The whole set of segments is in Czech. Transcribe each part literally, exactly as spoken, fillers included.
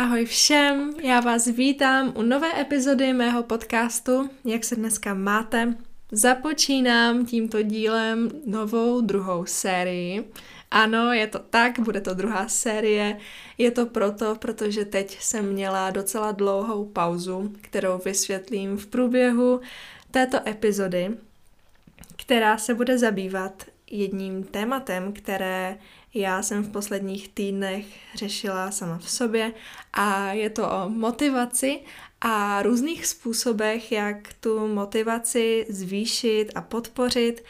Ahoj všem, já vás vítám u nové epizody mého podcastu Jak se dneska máte? Započínám tímto dílem novou druhou sérii. Ano, je to tak, bude to druhá série. Je to proto, protože teď jsem měla docela dlouhou pauzu, kterou vysvětlím v průběhu této epizody, která se bude zabývat jedním tématem, které já jsem v posledních týdnech řešila sama v sobě, a je to o motivaci a různých způsobech, jak tu motivaci zvýšit a podpořit,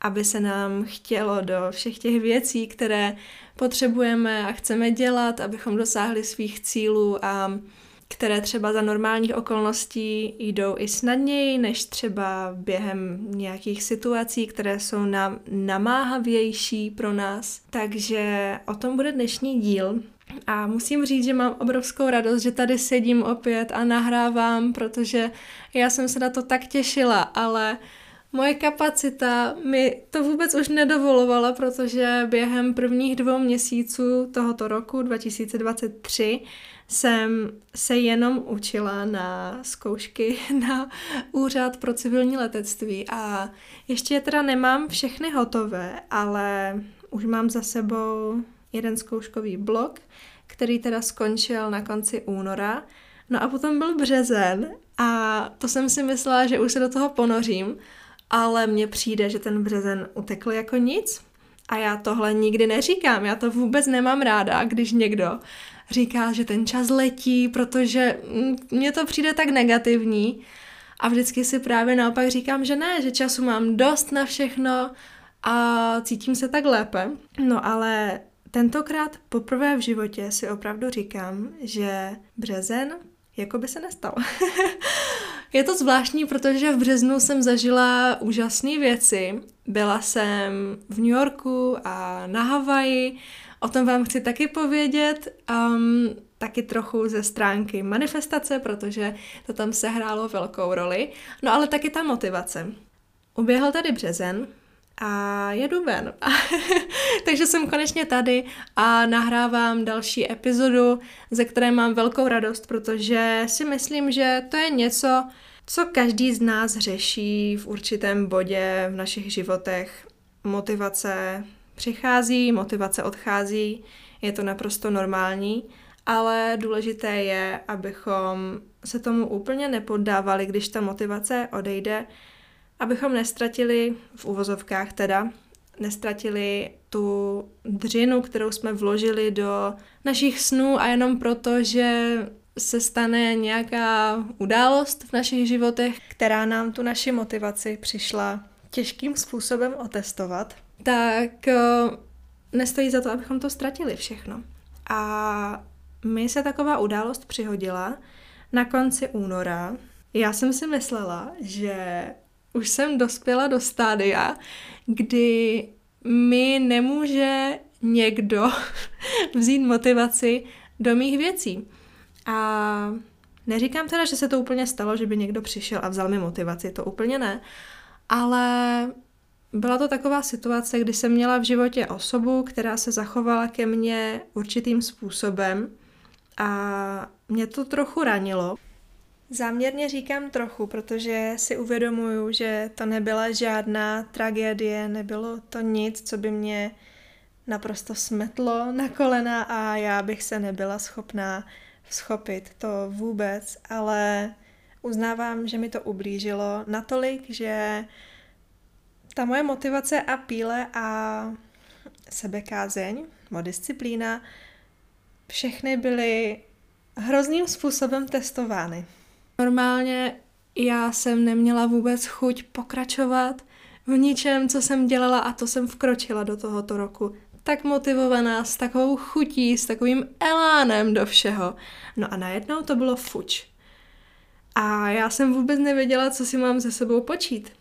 aby se nám chtělo do všech těch věcí, které potřebujeme a chceme dělat, abychom dosáhli svých cílů a které třeba za normálních okolností jdou i snadněji, než třeba během nějakých situací, které jsou nám namáhavější pro nás. Takže o tom bude dnešní díl. A musím říct, že mám obrovskou radost, že tady sedím opět a nahrávám, protože já jsem se na to tak těšila, ale moje kapacita mi to vůbec už nedovolovala, protože během prvních dvou měsíců tohoto roku dva tisíce dvacet tři jsem se jenom učila na zkoušky na úřad pro civilní letectví a ještě je teda nemám všechny hotové, ale už mám za sebou jeden zkouškový blok, který teda skončil na konci února. No a potom byl březen a to jsem si myslela, že už se do toho ponořím, ale mně přijde, že ten březen utekl jako nic. A já tohle nikdy neříkám, já to vůbec nemám ráda, když někdo říká, že ten čas letí, protože mně to přijde tak negativní. A vždycky si právě naopak říkám, že ne, že času mám dost na všechno a cítím se tak lépe. No ale tentokrát poprvé v životě si opravdu říkám, že březen jako by se nestal. Je to zvláštní, protože v březnu jsem zažila úžasné věci. Byla jsem v New Yorku a na Havaji, o tom vám chci taky povědět, um, taky trochu ze stránky manifestace, protože to tam sehrálo velkou roli, no ale taky ta motivace. Uběhl tady březen a jedu ven. Takže jsem konečně tady a nahrávám další epizodu, ze které mám velkou radost, protože si myslím, že to je něco, co každý z nás řeší v určitém bodě v našich životech. Motivace přichází, motivace odchází, je to naprosto normální, ale důležité je, abychom se tomu úplně nepodávali, když ta motivace odejde, abychom nestratili, v uvozovkách teda, nestratili tu dřinu, kterou jsme vložili do našich snů a jenom proto, že se stane nějaká událost v našich životech, která nám tu naši motivaci přišla těžkým způsobem otestovat, tak nestojí za to, abychom to ztratili všechno. A mi se taková událost přihodila na konci února. Já jsem si myslela, že už jsem dospěla do stádia, kdy mi nemůže někdo vzít motivaci do mých věcí. A neříkám teda, že se to úplně stalo, že by někdo přišel a vzal mi motivaci, to úplně ne, ale byla to taková situace, kdy jsem měla v životě osobu, která se zachovala ke mně určitým způsobem a mě to trochu ranilo. Záměrně říkám trochu, protože si uvědomuju, že to nebyla žádná tragédie, nebylo to nic, co by mě naprosto smetlo na kolena a já bych se nebyla schopná schopit to vůbec, ale uznávám, že mi to ublížilo natolik, že ta moje motivace a píle a sebekázeň, modisciplína, všechny byly hrozným způsobem testovány. Normálně já jsem neměla vůbec chuť pokračovat v ničem, co jsem dělala, a to jsem vkročila do tohoto roku. Tak motivovaná, s takovou chutí, s takovým elánem do všeho. No a najednou to bylo fuč. A já jsem vůbec nevěděla, co si mám se sebou počít.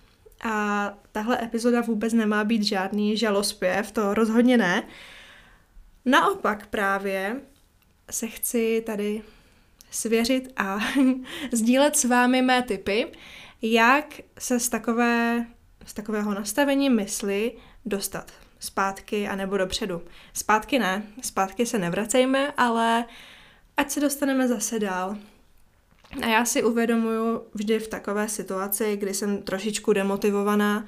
A tahle epizoda vůbec nemá být žádný žalospěv, to rozhodně ne. Naopak právě se chci tady svěřit a sdílet s vámi mé tipy, jak se z, takové, z takového nastavení mysli dostat zpátky anebo dopředu. Zpátky ne, zpátky se nevracejme, ale ať se dostaneme zase dál. A já si uvědomuju vždy v takové situaci, kdy jsem trošičku demotivovaná,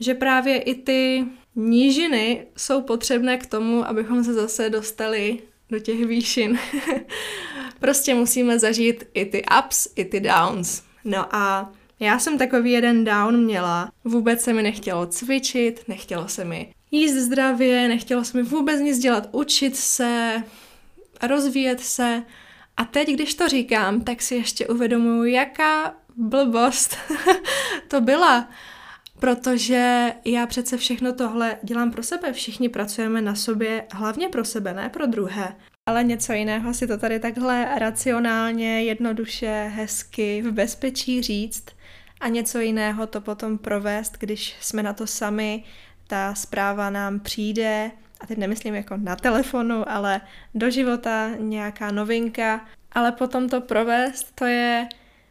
že právě i ty nížiny jsou potřebné k tomu, abychom se zase dostali do těch výšin. Prostě musíme zažít i ty ups, i ty downs. No a já jsem takový jeden down měla. Vůbec se mi nechtělo cvičit, nechtělo se mi jíst zdravě, nechtělo se mi vůbec nic dělat, učit se, rozvíjet se. A teď, když to říkám, tak si ještě uvědomuju, jaká blbost to byla. Protože já přece všechno tohle dělám pro sebe, všichni pracujeme na sobě, hlavně pro sebe, ne pro druhé. Ale něco jiného si to tady takhle racionálně, jednoduše, hezky, v bezpečí říct a něco jiného to potom provést, když jsme na to sami, ta zpráva nám přijde, a teď nemyslím jako na telefonu, ale do života nějaká novinka, ale potom to provést, to je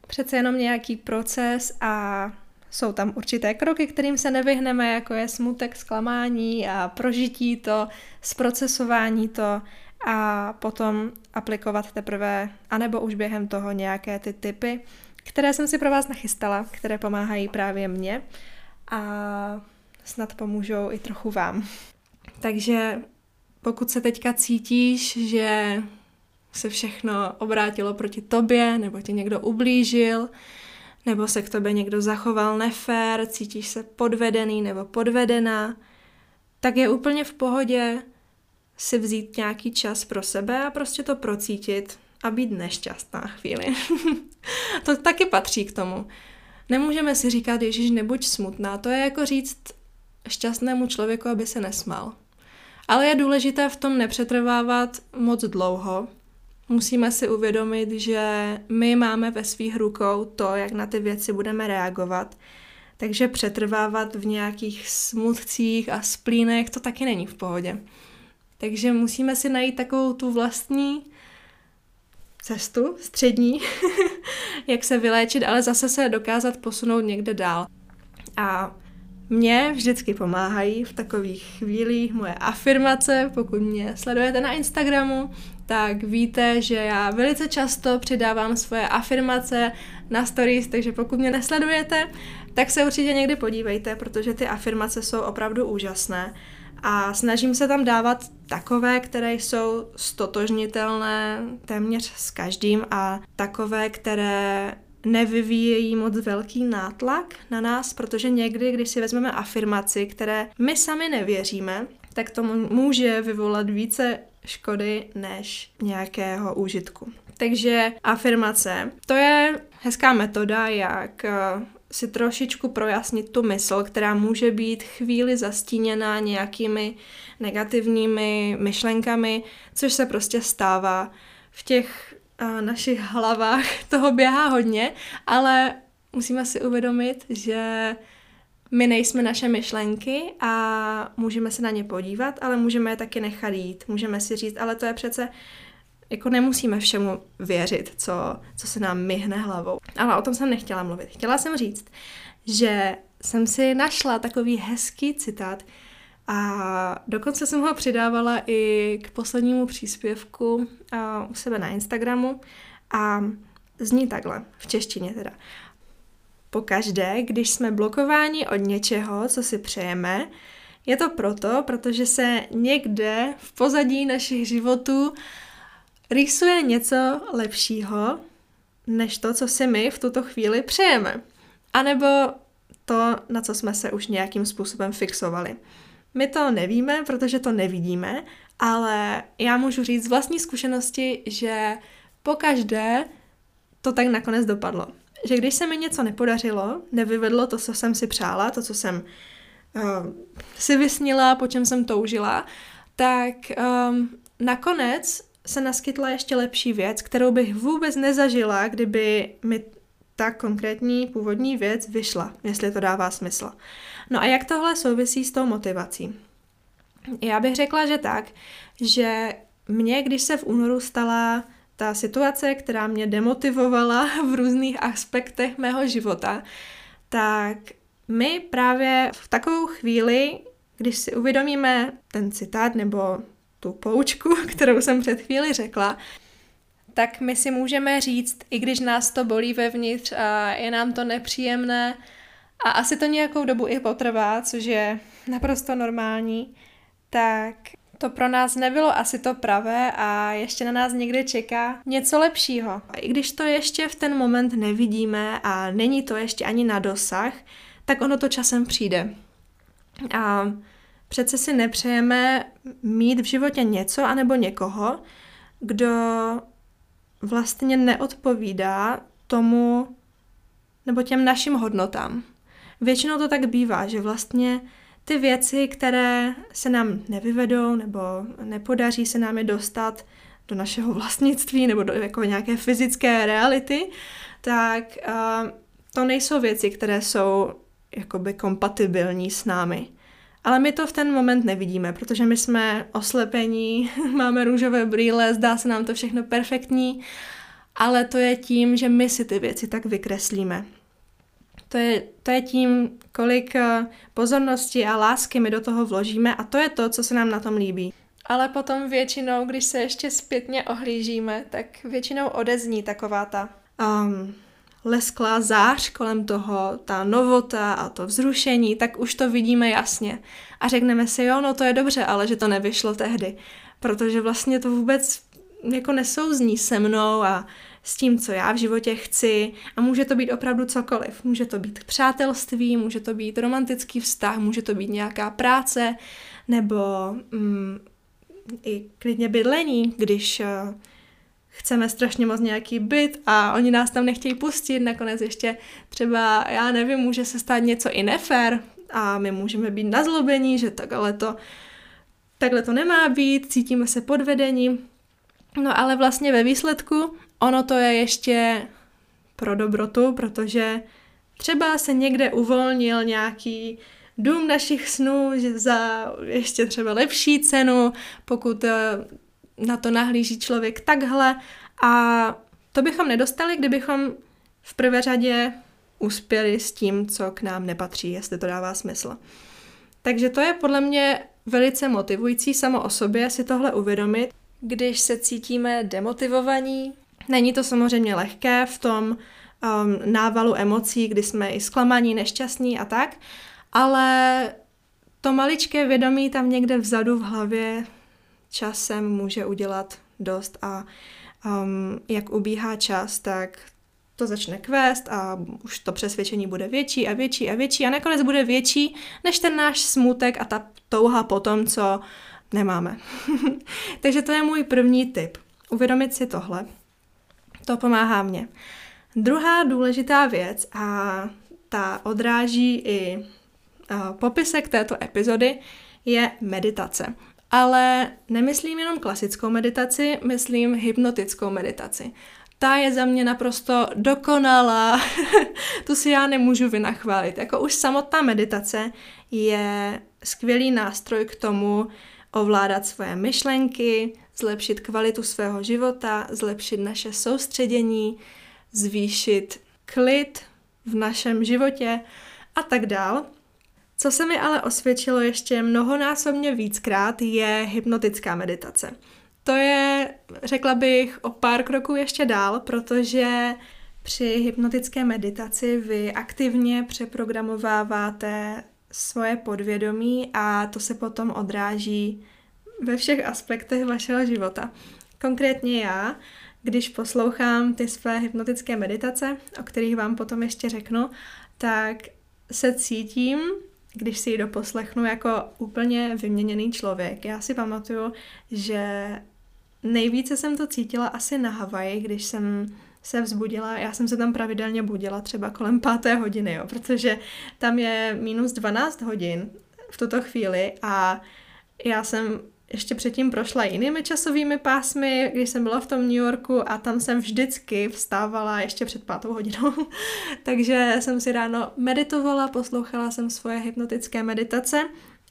přece jenom nějaký proces a jsou tam určité kroky, kterým se nevyhneme, jako je smutek, zklamání a prožití to, zprocesování to a potom aplikovat teprve, anebo už během toho nějaké ty tipy, které jsem si pro vás nachystala, které pomáhají právě mně a snad pomůžou i trochu vám. Takže pokud se teďka cítíš, že se všechno obrátilo proti tobě, nebo ti někdo ublížil, nebo se k tobě někdo zachoval nefér, cítíš se podvedený nebo podvedená, tak je úplně v pohodě si vzít nějaký čas pro sebe a prostě to procítit a být nešťastná chvíli. To taky patří k tomu. Nemůžeme si říkat, Ježíš, nebuď smutná, to je jako říct šťastnému člověku, aby se nesmál. Ale je důležité v tom nepřetrvávat moc dlouho. Musíme si uvědomit, že my máme ve svých rukou to, jak na ty věci budeme reagovat. Takže přetrvávat v nějakých smutcích a splínech, to taky není v pohodě. Takže musíme si najít takovou tu vlastní cestu, střední, jak se vyléčit, ale zase se dokázat posunout někde dál. A mě vždycky pomáhají v takových chvílích moje afirmace. Pokud mě sledujete na Instagramu, tak víte, že já velice často přidávám svoje afirmace na stories, takže pokud mě nesledujete, tak se určitě někdy podívejte, protože ty afirmace jsou opravdu úžasné. A snažím se tam dávat takové, které jsou stotožnitelné téměř s každým a takové, které nevyvíjejí moc velký nátlak na nás, protože někdy, když si vezmeme afirmaci, které my sami nevěříme, tak to může vyvolat více škody než nějakého úžitku. Takže afirmace, to je hezká metoda, jak si trošičku projasnit tu mysl, která může být chvíli zastíněná nějakými negativními myšlenkami, což se prostě stává v těch a našich hlavách toho běhá hodně, ale musíme si uvědomit, že my nejsme naše myšlenky a můžeme se na ně podívat, ale můžeme je taky nechat jít. Můžeme si říct, ale to je přece, jako nemusíme všemu věřit, co, co se nám myhne hlavou. Ale o tom jsem nechtěla mluvit. Chtěla jsem říct, že jsem si našla takový hezký citát a dokonce jsem ho přidávala i k poslednímu příspěvku u sebe na Instagramu a zní takhle, v češtině teda. Pokaždé, když jsme blokováni od něčeho, co si přejeme, je to proto, protože se někde v pozadí našich životů rýsuje něco lepšího, než to, co si my v tuto chvíli přejeme. A nebo to, na co jsme se už nějakým způsobem fixovali. My to nevíme, protože to nevidíme, ale já můžu říct z vlastní zkušenosti, že pokaždé to tak nakonec dopadlo. Že když se mi něco nepodařilo, nevyvedlo to, co jsem si přála, to, co jsem uh, si vysnila, po čem jsem toužila, tak um, nakonec se naskytla ještě lepší věc, kterou bych vůbec nezažila, kdyby mi ta konkrétní původní věc vyšla, jestli to dává smysl. No a jak tohle souvisí s tou motivací? Já bych řekla, že tak, že mě, když se v únoru stala ta situace, která mě demotivovala v různých aspektech mého života, tak my právě v takovou chvíli, když si uvědomíme ten citát nebo tu poučku, kterou jsem před chvíli řekla, tak my si můžeme říct, i když nás to bolí vevnitř a je nám to nepříjemné a asi to nějakou dobu i potrvá, což je naprosto normální, tak to pro nás nebylo asi to pravé a ještě na nás někde čeká něco lepšího. A i když to ještě v ten moment nevidíme a není to ještě ani na dosah, tak ono to časem přijde. A přece si nepřejeme mít v životě něco anebo někoho, kdo vlastně neodpovídá tomu nebo těm našim hodnotám. Většinou to tak bývá, že vlastně ty věci, které se nám nevyvedou nebo nepodaří se nám je dostat do našeho vlastnictví nebo do jako nějaké fyzické reality, tak uh, to nejsou věci, které jsou jakoby kompatibilní s námi. Ale my to v ten moment nevidíme, protože my jsme oslepení, máme růžové brýle, zdá se nám to všechno perfektní, ale to je tím, že my si ty věci tak vykreslíme. To je, to je tím, kolik pozornosti a lásky my do toho vložíme a to je to, co se nám na tom líbí. Ale potom většinou, když se ještě zpětně ohlížíme, tak většinou odezní taková ta um, lesklá zář kolem toho, ta novota a to vzrušení, tak už to vidíme jasně. A řekneme si, jo, no to je dobře, ale že to nevyšlo tehdy, protože vlastně to vůbec jako nesouzní se mnou a s tím, co já v životě chci a může to být opravdu cokoliv. Může to být přátelství, může to být romantický vztah, může to být nějaká práce nebo mm, i klidně bydlení, když uh, chceme strašně moc nějaký byt a oni nás tam nechtějí pustit, nakonec ještě třeba, já nevím, může se stát něco i nefér a my můžeme být nazlobení, že takhle to, takhle to nemá být, cítíme se podvedení. No ale vlastně ve výsledku ono to je ještě pro dobrotu, protože třeba se někde uvolnil nějaký dům našich snů že za ještě třeba lepší cenu, pokud na to nahlíží člověk takhle. A to bychom nedostali, kdybychom v prvé řadě uspěli s tím, co k nám nepatří, jestli to dává smysl. Takže to je podle mě velice motivující samo o sobě si tohle uvědomit. Když se cítíme demotivovaní, není to samozřejmě lehké v tom um, návalu emocí, kdy jsme i zklamaní, nešťastní a tak, ale to maličké vědomí tam někde vzadu v hlavě časem může udělat dost a um, jak ubíhá čas, tak to začne kvést a už to přesvědčení bude větší a větší a větší a nakonec bude větší než ten náš smutek a ta touha po tom, co nemáme. Takže to je můj první tip. Uvědomit si tohle. To pomáhá mně. Druhá důležitá věc a ta odráží i a, popisek této epizody je meditace. Ale nemyslím jenom klasickou meditaci, myslím hypnotickou meditaci. Ta je za mě naprosto dokonalá. Tu si já nemůžu vynachválit. Jako už samotná meditace je skvělý nástroj k tomu, ovládat svoje myšlenky, zlepšit kvalitu svého života, zlepšit naše soustředění, zvýšit klid v našem životě a tak dál. Co se mi ale osvědčilo ještě mnohonásobně víckrát, je hypnotická meditace. To je, řekla bych, o pár kroků ještě dál, protože při hypnotické meditaci vy aktivně přeprogramováváte svoje podvědomí a to se potom odráží ve všech aspektech vašeho života. Konkrétně já, když poslouchám ty své hypnotické meditace, o kterých vám potom ještě řeknu, tak se cítím, když si ji doposlechnu, jako úplně vyměněný člověk. Já si pamatuju, že nejvíce jsem to cítila asi na Havaji, když jsem se vzbudila, já jsem se tam pravidelně budila třeba kolem páté hodiny, jo, protože tam je minus dvanáct hodin v tuto chvíli a já jsem ještě předtím prošla jinými časovými pásmy, když jsem byla v tom New Yorku a tam jsem vždycky vstávala ještě před pátou hodinou, takže jsem si ráno meditovala, poslouchala jsem svoje hypnotické meditace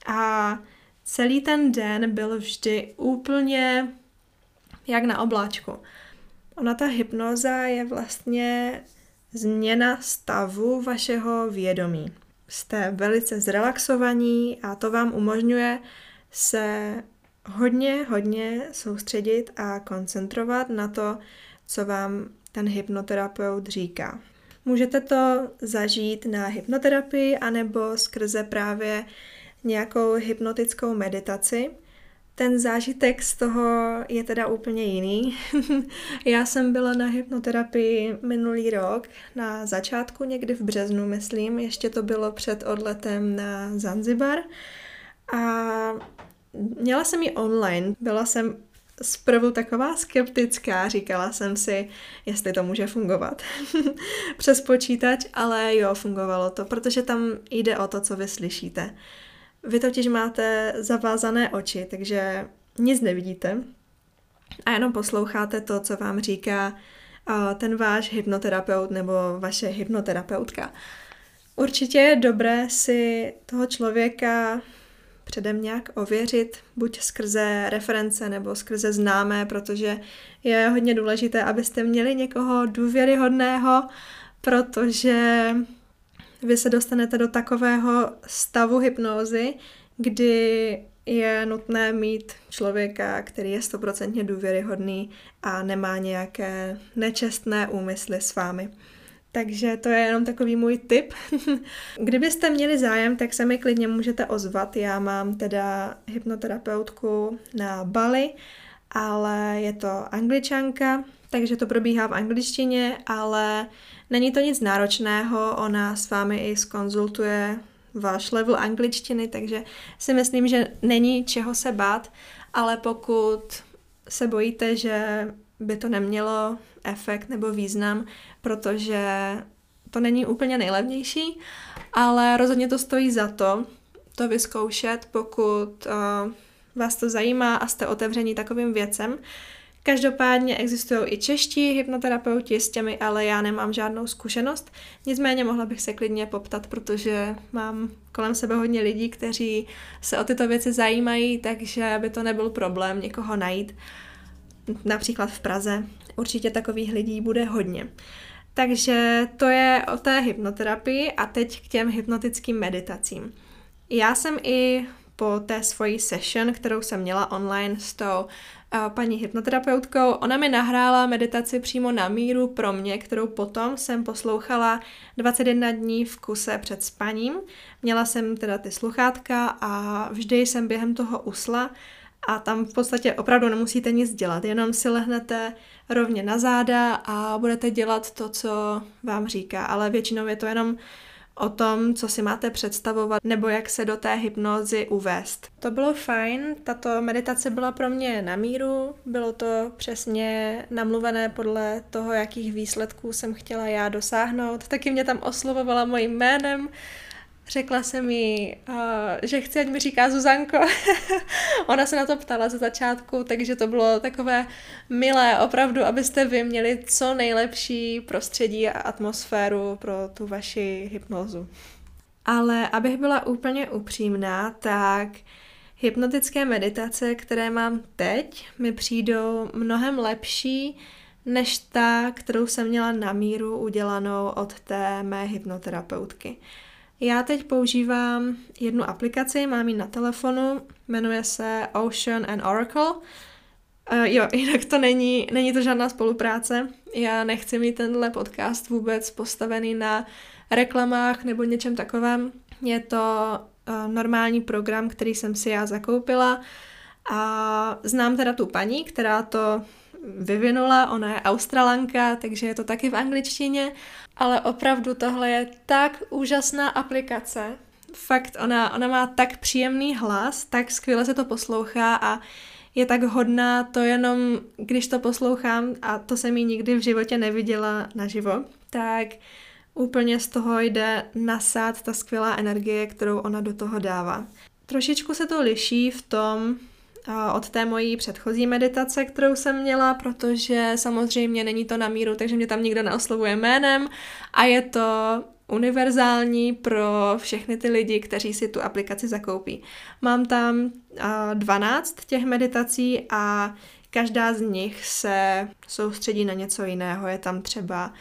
a celý ten den byl vždy úplně jak na obláčku. Ona ta hypnóza je vlastně změna stavu vašeho vědomí. Jste velice zrelaxovaní a to vám umožňuje se hodně, hodně soustředit a koncentrovat na to, co vám ten hypnoterapeut říká. Můžete to zažít na hypnoterapii anebo skrze právě nějakou hypnotickou meditaci. Ten zážitek z toho je teda úplně jiný. Já jsem byla na hypnoterapii minulý rok, na začátku, někdy v březnu, myslím, ještě to bylo před odletem na Zanzibar. A měla jsem ji online, byla jsem zprvu taková skeptická, říkala jsem si, jestli to může fungovat přes počítač, ale jo, fungovalo to, protože tam jde o to, co vy slyšíte. Vy totiž máte zavázané oči, takže nic nevidíte a jenom posloucháte to, co vám říká ten váš hypnoterapeut nebo vaše hypnoterapeutka. Určitě je dobré si toho člověka předem nějak ověřit, buď skrze reference nebo skrze známé, protože je hodně důležité, abyste měli někoho důvěryhodného, protože vy se dostanete do takového stavu hypnózy, kdy je nutné mít člověka, který je stoprocentně důvěryhodný a nemá nějaké nečestné úmysly s vámi. Takže to je jenom takový můj tip. Kdybyste měli zájem, tak se mi klidně můžete ozvat. Já mám teda hypnoterapeutku na Bali, ale je to Angličanka, takže to probíhá v angličtině, ale není to nic náročného, ona s vámi i zkonzultuje váš level angličtiny, takže si myslím, že není čeho se bát, ale pokud se bojíte, že by to nemělo efekt nebo význam, protože to není úplně nejlevnější, ale rozhodně to stojí za to, to vyzkoušet, pokud uh, vás to zajímá a jste otevření takovým věcem. Každopádně existují i čeští hypnoterapeuti, s těmi ale já nemám žádnou zkušenost, nicméně mohla bych se klidně poptat, protože mám kolem sebe hodně lidí, kteří se o tyto věci zajímají, takže by to nebyl problém někoho najít. Například v Praze určitě takových lidí bude hodně. Takže to je o té hypnoterapii a teď k těm hypnotickým meditacím. Já jsem i po té svojí session, kterou jsem měla online s tou uh, paní hypnoterapeutkou, ona mi nahrála meditaci přímo na míru pro mě, kterou potom jsem poslouchala dvacet jedna dní v kuse před spaním. Měla jsem teda ty sluchátka a vždy jsem během toho usla. A tam v podstatě opravdu nemusíte nic dělat, jenom si lehnete rovně na záda a budete dělat to, co vám říká. Ale většinou je to jenom o tom, co si máte představovat nebo jak se do té hypnózy uvést. To bylo fajn, tato meditace byla pro mě na míru, bylo to přesně namluvené podle toho, jakých výsledků jsem chtěla já dosáhnout. Taky mě tam oslovovala mojím jménem. Řekla jsem jí, uh, že chci, ať mi říká Zuzanko. Ona se na to ptala ze začátku, takže to bylo takové milé opravdu, abyste vy měli co nejlepší prostředí a atmosféru pro tu vaši hypnózu. Ale abych byla úplně upřímná, tak hypnotické meditace, které mám teď, mi přijdou mnohem lepší než ta, kterou jsem měla na míru udělanou od té mé hypnoterapeutky. Já teď používám jednu aplikaci, mám ji na telefonu, jmenuje se Ocean and Oracle. Uh, jo, jinak to není, není to žádná spolupráce. Já nechci mít tenhle podcast vůbec postavený na reklamách nebo něčem takovém. Je to uh, normální program, který jsem si já zakoupila a znám teda tu paní, která to vyvinula, ona je Australanka, takže je to taky v angličtině, ale opravdu tohle je tak úžasná aplikace. Fakt, ona, ona má tak příjemný hlas, tak skvěle se to poslouchá a je tak hodná, to jenom, když to poslouchám, a to jsem ji nikdy v životě neviděla naživo, tak úplně z toho jde nasát ta skvělá energie, kterou ona do toho dává. Trošičku se to liší v tom, od té mojí předchozí meditace, kterou jsem měla, protože samozřejmě není to na míru, takže mě tam nikdo neoslovuje jménem a je to univerzální pro všechny ty lidi, kteří si tu aplikaci zakoupí. Mám tam dvanáct těch meditací a každá z nich se soustředí na něco jiného. Je tam třeba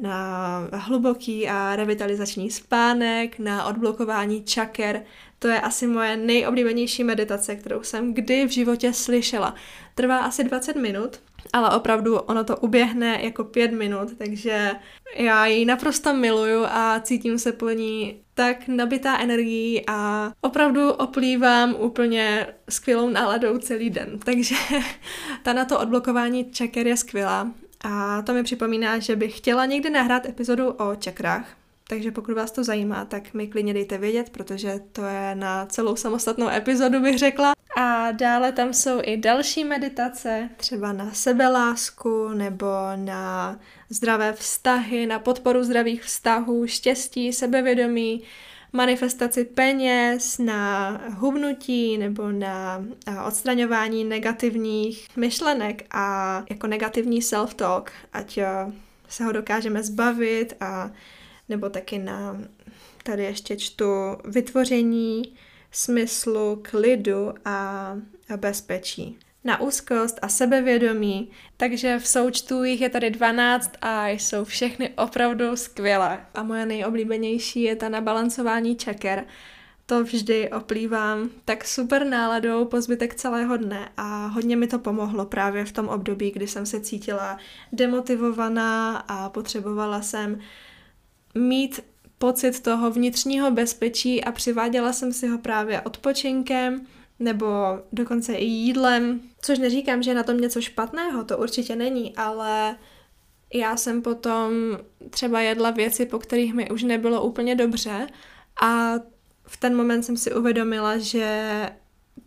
na hluboký a revitalizační spánek, na odblokování čaker, To je asi moje nejoblíbenější meditace, kterou jsem kdy v životě slyšela. Trvá asi dvacet minut, ale opravdu ono to uběhne jako pět minut, takže já ji naprosto miluju a cítím se po ní tak nabitá energií a opravdu oplývám úplně skvělou náladou celý den. Takže ta na to odblokování čaker je skvělá. A to mi připomíná, že bych chtěla někdy nahrát epizodu o čakrách, takže pokud vás to zajímá, tak mi klidně dejte vědět, protože to je na celou samostatnou epizodu, bych řekla. A dále tam jsou i další meditace, třeba na sebelásku nebo na zdravé vztahy, na podporu zdravých vztahů, štěstí, sebevědomí, manifestaci peněz, na hubnutí nebo na odstraňování negativních myšlenek a jako negativní self-talk, ať se ho dokážeme zbavit, a nebo taky na, tady ještě čtu, vytvoření smyslu, klidu a bezpečí. Na úzkost a sebevědomí, takže v součtu jich je tady dvanáct a jsou všechny opravdu skvělé. A moje nejoblíbenější je ta na balancování čaker. To vždy oplývám tak super náladou po zbytek celého dne a hodně mi to pomohlo právě v tom období, kdy jsem se cítila demotivovaná a potřebovala jsem mít pocit toho vnitřního bezpečí a přiváděla jsem si ho právě odpočinkem nebo dokonce i jídlem, což neříkám, že je na tom něco špatného, to určitě není, ale já jsem potom třeba jedla věci, po kterých mi už nebylo úplně dobře a v ten moment jsem si uvědomila, že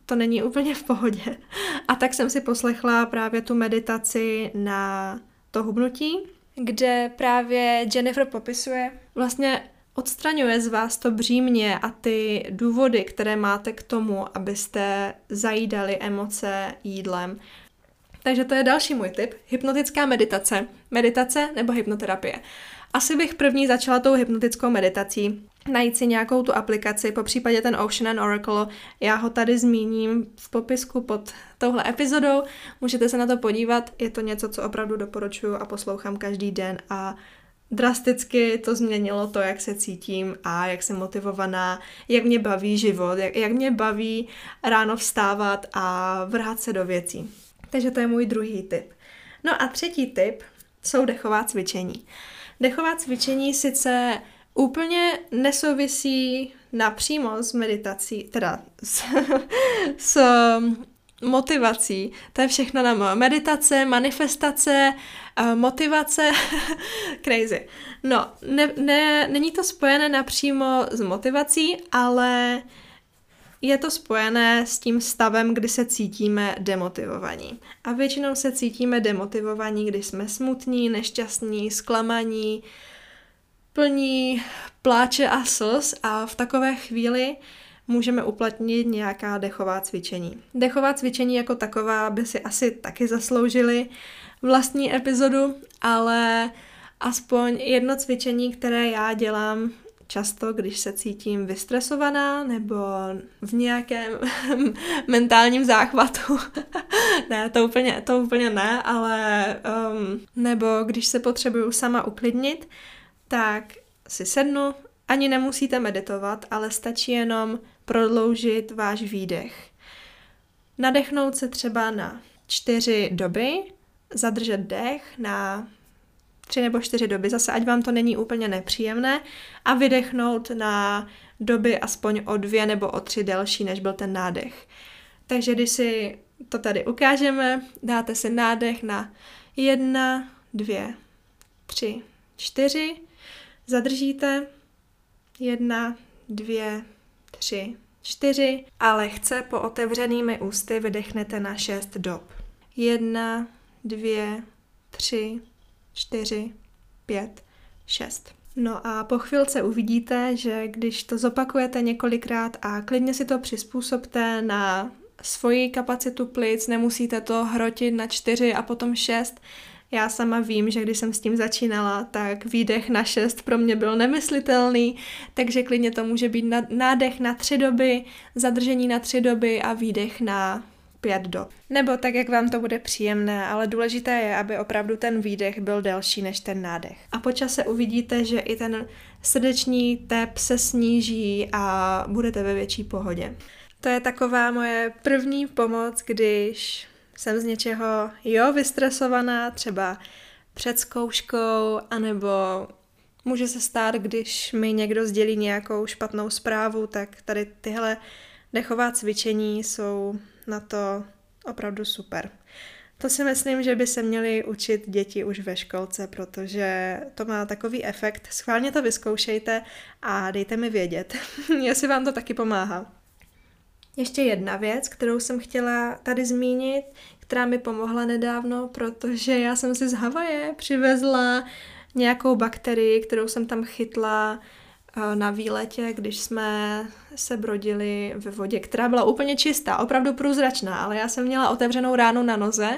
to není úplně v pohodě. A tak jsem si poslechla právě tu meditaci na to hubnutí, kde právě Jennifer popisuje, vlastně odstraňuje z vás to břímě a ty důvody, které máte k tomu, abyste zajídali emoce jídlem. Takže to je další můj tip, hypnotická meditace, meditace nebo hypnoterapie. Asi bych první začala tou hypnotickou meditací, najít si nějakou tu aplikaci, popřípadě ten Ocean and Oracle, já ho tady zmíním v popisku pod touhle epizodou, můžete se na to podívat, je to něco, co opravdu doporučuju a poslouchám každý den a drasticky to změnilo to, jak se cítím a jak jsem motivovaná, jak mě baví život, jak, jak mě baví ráno vstávat a vrhat se do věcí. Takže to je můj druhý tip. No a třetí tip jsou dechová cvičení. Dechová cvičení sice úplně nesouvisí napřímo s meditací, teda s, s motivací. To je všechno na moje meditace, manifestace, motivace, crazy. No, ne, ne, není to spojené napřímo s motivací, ale je to spojené s tím stavem, kdy se cítíme demotivovaní. A většinou se cítíme demotivovaní, když jsme smutní, nešťastní, zklamaní, plní pláče a slz a v takové chvíli můžeme uplatnit nějaká dechová cvičení. Dechová cvičení jako taková by si asi taky zasloužili vlastní epizodu, ale aspoň jedno cvičení, které já dělám často, když se cítím vystresovaná nebo v nějakém mentálním záchvatu. ne, to úplně, to úplně ne, ale um, nebo když se potřebuju sama uklidnit, tak si sednu, ani nemusíte meditovat, ale stačí jenom prodloužit váš výdech. Nadechnout se třeba na čtyři doby, zadržet dech na tři nebo čtyři doby, zase ať vám to není úplně nepříjemné, a vydechnout na doby aspoň o dvě nebo o tři delší, než byl ten nádech. Takže když si to tady ukážeme, dáte si nádech na jedna, dvě, tři, čtyři, zadržíte, jedna, dvě, tři, čtyři a lehce po otevřenými ústy vydechnete na šest dob. Jedna, dvě, tři, čtyři, pět, šest. No a po chvilce uvidíte, že když to zopakujete několikrát a klidně si to přizpůsobte na svoji kapacitu plic, nemusíte to hrotit na čtyři a potom šest. Já sama vím, že když jsem s tím začínala, tak výdech na šest pro mě byl nemyslitelný, takže klidně to může být nádech na tři doby, zadržení na tři doby a výdech na pět do. Nebo tak, jak vám to bude příjemné, ale důležité je, aby opravdu ten výdech byl delší než ten nádech. A po čase uvidíte, že i ten srdeční tep se sníží a budete ve větší pohodě. To je taková moje první pomoc, když jsem z něčeho, jo, vystresovaná, třeba před zkouškou, anebo může se stát, když mi někdo sdělí nějakou špatnou zprávu, tak tady tyhle dechová cvičení jsou na to opravdu super. To si myslím, že by se měly učit děti už ve školce, protože to má takový efekt. Schválně to vyzkoušejte a dejte mi vědět, jestli vám to taky pomáhá. Ještě jedna věc, kterou jsem chtěla tady zmínit, která mi pomohla nedávno, protože já jsem si z Havaje přivezla nějakou bakterii, kterou jsem tam chytla na výletě, když jsme se brodili ve vodě, která byla úplně čistá, opravdu průzračná, ale já jsem měla otevřenou ránu na noze,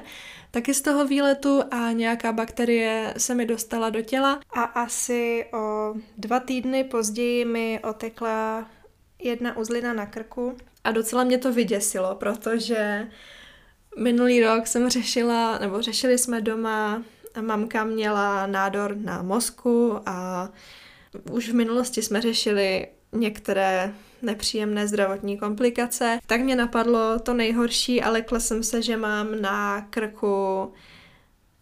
taky z toho výletu, a nějaká bakterie se mi dostala do těla a asi o dva týdny později mi otekla jedna uzlina na krku a docela mě to vyděsilo, protože minulý rok jsem řešila, nebo řešili jsme doma, mamka měla nádor na mozku a už v minulosti jsme řešili některé nepříjemné zdravotní komplikace. Tak mě napadlo to nejhorší, ale lekla jsem se, že mám na krku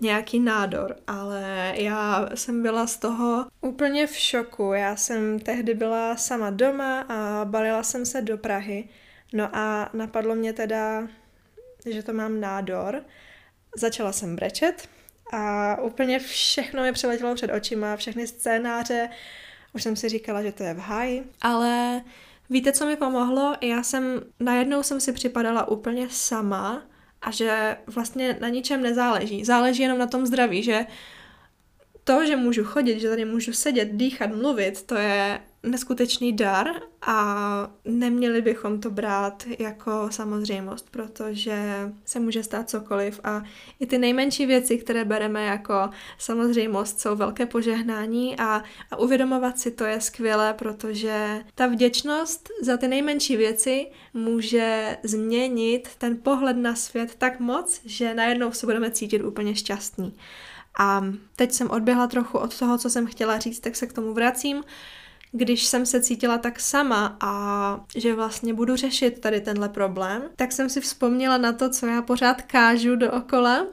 nějaký nádor, ale já jsem byla z toho úplně v šoku. Já jsem tehdy byla sama doma a balila jsem se do Prahy. No a napadlo mě teda, že to mám nádor. Začala jsem brečet a úplně všechno mi přeletělo před očima, všechny scénáře. Už jsem si říkala, že to je v háji. Ale víte, co mi pomohlo? Já jsem, najednou jsem si připadala úplně sama a že vlastně na ničem nezáleží. Záleží jenom na tom zdraví, že to, že můžu chodit, že tady můžu sedět, dýchat, mluvit, to je neskutečný dar a neměli bychom to brát jako samozřejmost, protože se může stát cokoliv a i ty nejmenší věci, které bereme jako samozřejmost, jsou velké požehnání a, a uvědomovat si to je skvělé, protože ta vděčnost za ty nejmenší věci může změnit ten pohled na svět tak moc, že najednou se budeme cítit úplně šťastní. A teď jsem odběhla trochu od toho, co jsem chtěla říct, tak se k tomu vracím. Když jsem se cítila tak sama a že vlastně budu řešit tady tenhle problém, tak jsem si vzpomněla na to, co já pořád kážu dookola,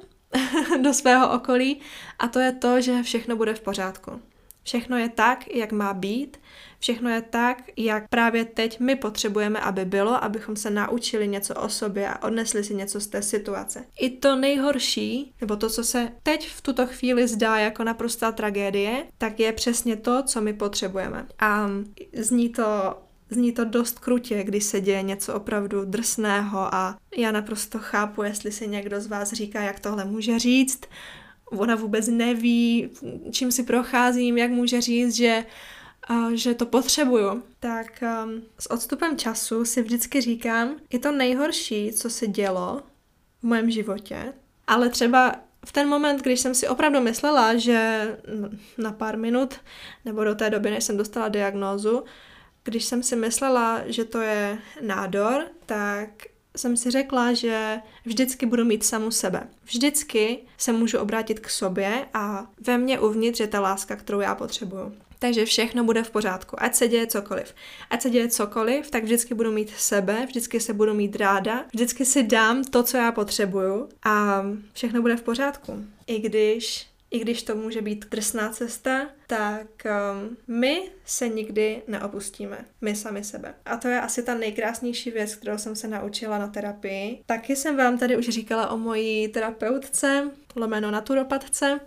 do svého okolí, a to je to, že všechno bude v pořádku. Všechno je tak, jak má být, všechno je tak, jak právě teď my potřebujeme, aby bylo, abychom se naučili něco o sobě a odnesli si něco z té situace. I to nejhorší, nebo to, co se teď v tuto chvíli zdá jako naprostá tragédie, tak je přesně to, co my potřebujeme. A zní to, zní to dost krutě, když se děje něco opravdu drsného a já naprosto chápu, jestli si někdo z vás říká, jak tohle může říct, ona vůbec neví, čím si procházím, jak může říct, že, uh, že to potřebuju. Tak um, s odstupem času si vždycky říkám, je to nejhorší, co se dělo v mém životě, ale třeba v ten moment, když jsem si opravdu myslela, že na pár minut, nebo do té doby, než jsem dostala diagnózu, když jsem si myslela, že to je nádor, tak jsem si řekla, že vždycky budu mít samu sebe. Vždycky se můžu obrátit k sobě a ve mně uvnitř je ta láska, kterou já potřebuju. Takže všechno bude v pořádku, ať se děje cokoliv. Ať se děje cokoliv, tak vždycky budu mít sebe, vždycky se budu mít ráda, vždycky si dám to, co já potřebuju a všechno bude v pořádku. I když, i když to může být drsná cesta, tak um, my se nikdy neopustíme. My sami sebe. A to je asi ta nejkrásnější věc, kterou jsem se naučila na terapii. Taky jsem vám tady už říkala o mojí terapeutce, lomeno naturopatce.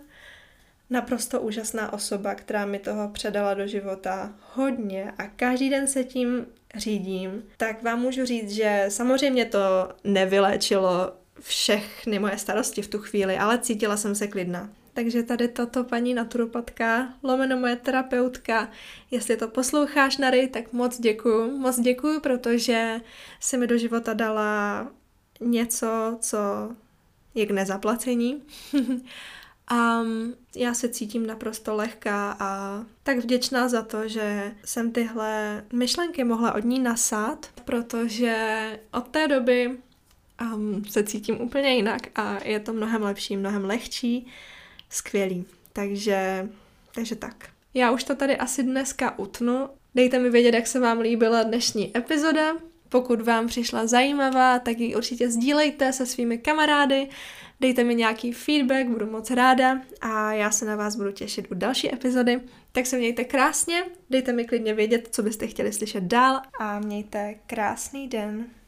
Naprosto úžasná osoba, která mi toho předala do života hodně a každý den se tím řídím. Tak vám můžu říct, že samozřejmě to nevyléčilo všechny moje starosti v tu chvíli, ale cítila jsem se klidná. Takže tady tato paní naturopatka, lomeno moje terapeutka, jestli to posloucháš, Nary, tak moc děkuju. Moc děkuju, protože si mi do života dala něco, co je k nezaplacení. A já se cítím naprosto lehká a tak vděčná za to, že jsem tyhle myšlenky mohla od ní nasát, protože od té doby um, se cítím úplně jinak a je to mnohem lepší, mnohem lehčí, skvělý. Takže, takže tak. Já už to tady asi dneska utnu. Dejte mi vědět, jak se vám líbila dnešní epizoda. Pokud vám přišla zajímavá, tak ji určitě sdílejte se svými kamarády, dejte mi nějaký feedback, budu moc ráda a já se na vás budu těšit u další epizody. Tak se mějte krásně, dejte mi klidně vědět, co byste chtěli slyšet dál a mějte krásný den.